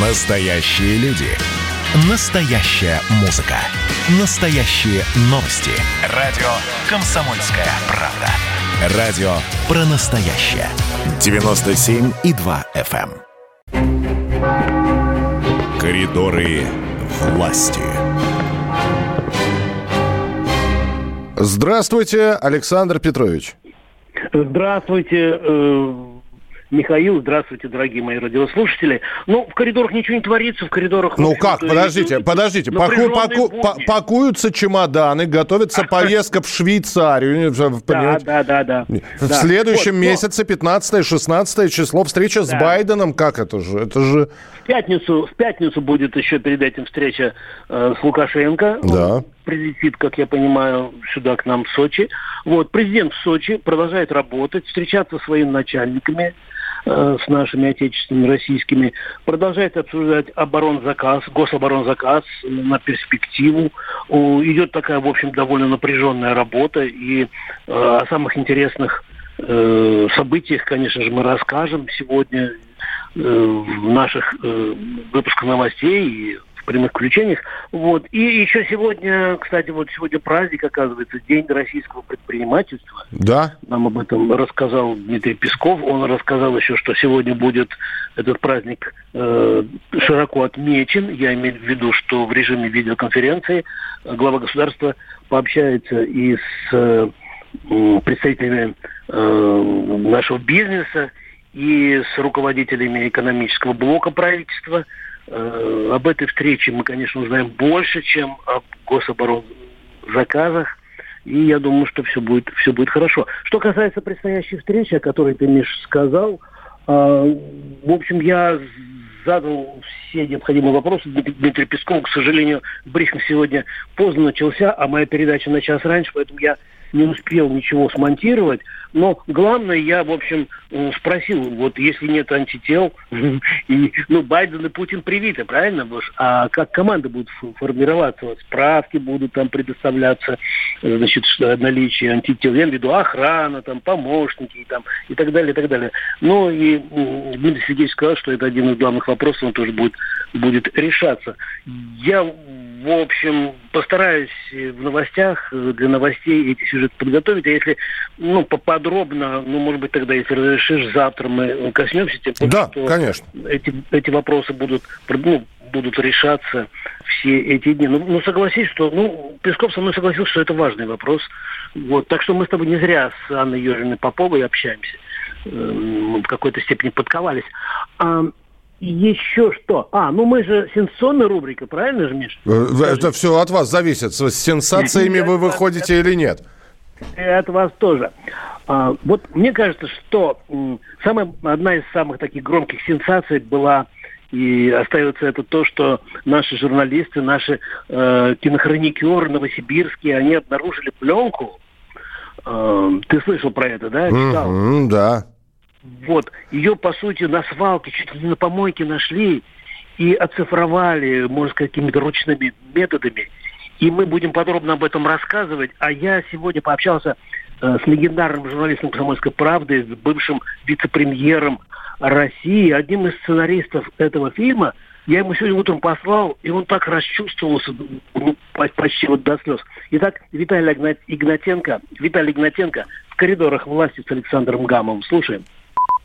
Настоящие люди. Настоящая музыка. Настоящие новости. Радио «Комсомольская правда». Радио про настоящее. 97,2 FM. Коридоры власти. Здравствуйте, Александр Петрович. Здравствуйте, Михаил, здравствуйте, дорогие мои радиослушатели. Ну, в коридорах ничего не творится, в коридорах... Ну как, подождите. Пакуются чемоданы, готовится поездка в Швейцарию. Да. В следующем месяце, 15-16 число, встреча с Байденом. Как это же? Это же... В пятницу будет еще перед этим встреча с Лукашенко. Да. Прилетит, как я понимаю, сюда к нам в Сочи. Вот, президент в Сочи продолжает работать, встречаться со своими начальниками, с нашими отечественными, российскими, продолжает обсуждать оборонзаказ, гособоронзаказ на перспективу. Идет такая, в общем, довольно напряженная работа, и о самых интересных событиях, конечно же, мы расскажем сегодня в наших выпусках новостей и прямых включениях. Вот. И еще сегодня, кстати, вот сегодня праздник, оказывается, День российского предпринимательства. Да. Нам об этом рассказал Дмитрий Песков. Он рассказал еще, что сегодня будет этот праздник широко отмечен. Я имею в виду, что в режиме видеоконференции глава государства пообщается и с представителями нашего бизнеса, и с руководителями экономического блока правительства. Об этой встрече мы, конечно, узнаем больше, чем о гособоронзаказах. И я думаю, что все будет хорошо. Что касается предстоящей встречи, о которой ты, Миш, сказал, в общем, я задал все необходимые вопросы Дмитрию Пескову. К сожалению, брифинг сегодня поздно начался, а моя передача на час раньше, поэтому я не успел ничего смонтировать. Но главное, я, в общем, спросил, вот если нет антител, и, ну, Байден и Путин привиты, правильно? А как команда будет формироваться? Вот справки будут там предоставляться, значит, наличие антител. Я имею в виду охрана, там, помощники там, и так далее, и так далее. Ну, и Дмитрий Сергеевич сказал, что это один из главных вопросов, он тоже будет решаться. Я, в общем, постараюсь в новостях, для новостей эти сюжеты подготовить, а если, ну, подробно, ну, может быть, тогда, если разрешишь, завтра мы коснемся тем, да, что конечно. Эти вопросы будут решаться все эти дни. Ну, согласись, что... Ну, Песков со мной согласился, что это важный вопрос. Вот. Так что мы с тобой не зря с Анной Юрьевной Поповой общаемся. Мы в какой-то степени подковались. Еще что? Ну мы же сенсационная рубрика, правильно же, Миш? Это все от вас зависит, с сенсациями вы выходите или нет. И от вас тоже. Вот мне кажется, что одна из самых таких громких сенсаций была и остается это то, что наши журналисты, наши кинохроникеры новосибирские, они обнаружили пленку. Ты слышал про это, да? Читал? Да. Вот, ее, по сути, на свалке, чуть ли не на помойке нашли и оцифровали, можно сказать, какими-то ручными методами. И мы будем подробно об этом рассказывать. А я сегодня пообщался с легендарным журналистом «Комсомольской правды», с бывшим вице-премьером России, одним из сценаристов этого фильма. Я ему сегодня утром послал, и он так расчувствовался, ну, почти вот до слез. Итак, Виталий Игнатенко в коридорах власти с Александром Гамовым. Слушаем.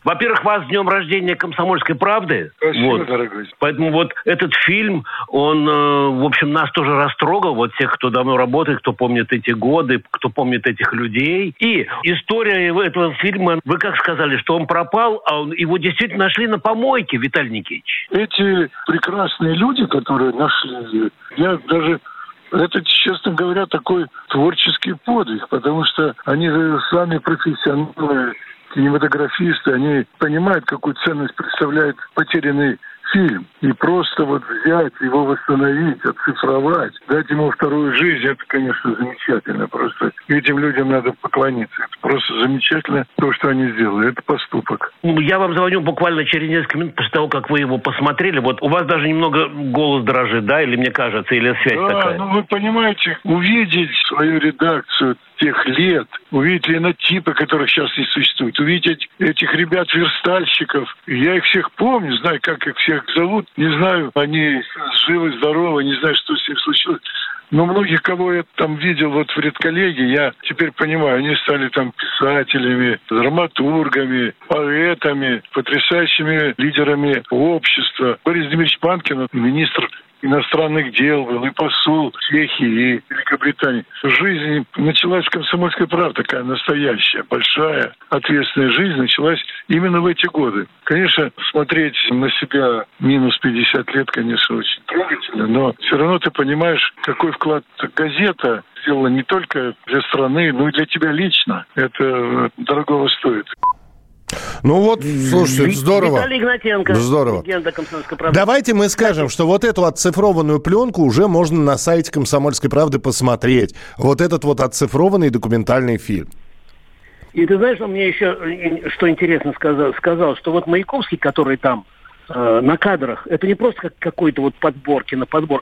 Во-первых, вас с днем рождения «Комсомольской правды». Спасибо, вот. Дорогой. Поэтому вот этот фильм, он, в общем, нас тоже растрогал. Вот тех, кто давно работает, кто помнит эти годы, кто помнит этих людей. И история этого фильма, вы как сказали, что он пропал, а его действительно нашли на помойке, Виталий Никитич. Эти прекрасные люди, которые нашли, я даже... Это, честно говоря, такой творческий подвиг, потому что они сами профессионалы, кинематографисты, они понимают, какую ценность представляет потерянный фильм. И просто вот взять его, восстановить, оцифровать, дать ему вторую жизнь, это, конечно, замечательно. Просто этим людям надо поклониться. Это просто замечательно то, что они сделали. Это поступок. Я вам звоню буквально через несколько минут после того, как вы его посмотрели. Вот у вас даже немного голос дрожит, да? Или мне кажется, или связь такая? Да, ну вы понимаете, увидеть свою редакцию... тех лет, увидеть линотипы, которых сейчас не существует, увидеть этих ребят-верстальщиков. Я их всех помню, знаю, как их всех зовут, не знаю, они живы, здоровы, не знаю, что с ним случилось. Но многих, кого я там видел вот в редколлегии, я теперь понимаю, они стали там писателями, драматургами, поэтами, потрясающими лидерами общества. Борис Дмитриевич Панкин, министр иностранных дел был, и посол Чехии, и Великобритании. Жизнь началась в «Комсомольской правде», такая настоящая, большая, ответственная жизнь началась именно в эти годы. Конечно, смотреть на себя минус 50 лет, конечно, очень трогательно, но все равно ты понимаешь, какой вклад газета сделала не только для страны, но и для тебя лично. Это дорогого стоит. Ну вот, слушайте, здорово. Виталий Игнатенко, здорово. Легенда «Комсомольской правды». Давайте мы скажем, что вот эту отцифрованную пленку уже можно на сайте «Комсомольской правды» посмотреть. Вот этот вот отцифрованный документальный фильм. И ты знаешь, он мне еще, что интересно сказал, что вот Маяковский, который там на кадрах, это не просто как какой-то вот подбор,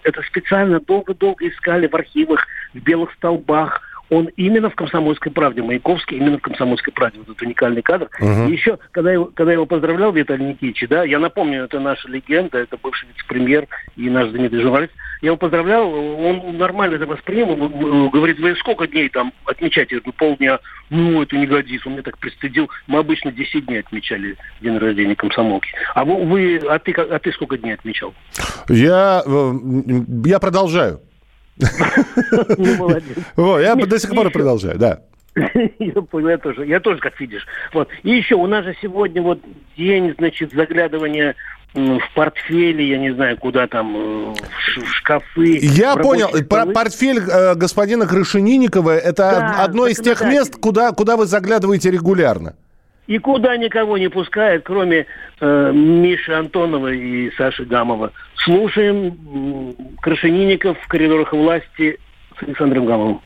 это специально долго-долго искали в архивах, в белых столбах. Он именно в «Комсомольской правде», Маяковский именно в «Комсомольской правде», вот этот уникальный кадр. Uh-huh. И еще, когда я его поздравлял, Виталий Никитич, да, я напомню, это наша легенда, это бывший вице-премьер и наш Дмитрий Жевалец. Я его поздравлял, он нормально это воспринял, он говорит, вы сколько дней там отмечаете? Я говорю, полдня, это не годится, он меня так пристыдил. Мы обычно 10 дней отмечали день рождения комсомолки. А ты сколько дней отмечал? Я продолжаю. Ну, молодец. Я до сих пор продолжаю, да. Я тоже, как видишь. Вот. И еще у нас же сегодня вот день, значит, заглядывания в портфели, я не знаю, куда там, в шкафы. Я понял, про портфель господина Крашенинникова, это одно из тех мест, куда вы заглядываете регулярно. И куда никого не пускают, кроме Миши Антонова и Саши Гамова. Слушаем Крашенинников в коридорах власти с Александром Гамовым.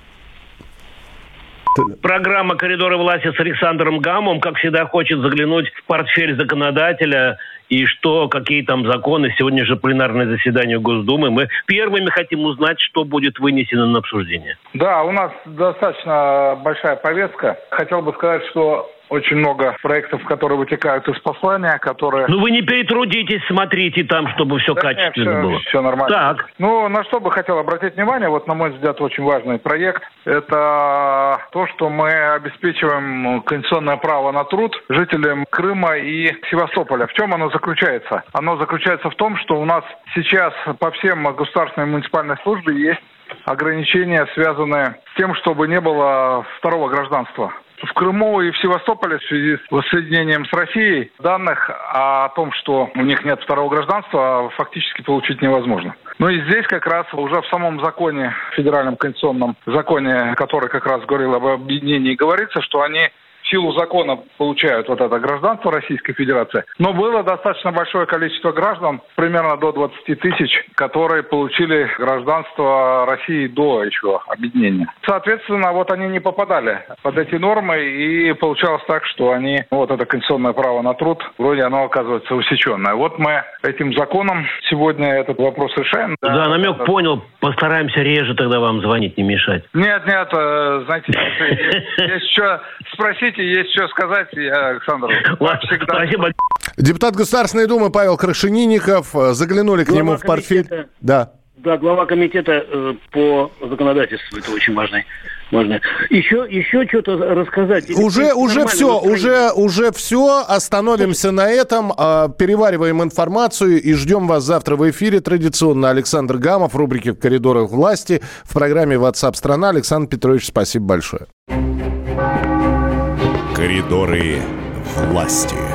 Программа «Коридоры власти» с Александром Гамовым, как всегда, хочет заглянуть в портфель законодателя и какие там законы. Сегодня же пленарное заседание Госдумы. Мы первыми хотим узнать, что будет вынесено на обсуждение. Да, у нас достаточно большая повестка. Хотел бы сказать, что очень много проектов, которые вытекают из послания, которые... вы не перетрудитесь, смотрите там, чтобы все качественно было. Все нормально. Так. На что бы хотел обратить внимание, вот, на мой взгляд, очень важный проект, это то, что мы обеспечиваем конституционное право на труд жителям Крыма и Севастополя. В чем оно заключается? Оно заключается в том, что у нас сейчас по всем государственной и муниципальной службе есть ограничения, связанные с тем, чтобы не было второго гражданства. В Крыму и в Севастополе в связи с воссоединением с Россией данных о том, что у них нет второго гражданства, фактически получить невозможно. И здесь как раз уже в самом законе, федеральном конституционном законе, который как раз говорил об объединении, говорится, что они в силу закона получают вот это гражданство Российской Федерации. Но было достаточно большое количество граждан, примерно до 20 тысяч, которые получили гражданство России до еще объединения. Соответственно, они не попадали под эти нормы, и получалось так, что они, это конституционное право на труд, вроде оно оказывается усеченное. Мы этим законом сегодня этот вопрос решаем. Да, намек понял. Постараемся реже тогда вам звонить, не мешать. Нет, знаете, есть что спросить, есть что сказать, Александр. Спасибо. Депутат Государственной Думы Павел Крашенинников. Заглянули к нему в портфель. Да, глава комитета по законодательству. Это очень важно. Еще что-то рассказать. Уже все. Остановимся на этом. Перевариваем информацию и ждем вас завтра в эфире. Традиционно Александр Гамов в рубрике «В коридорах власти» в программе «WhatsApp страна». Александр Петрович, спасибо большое. Коридоры власти.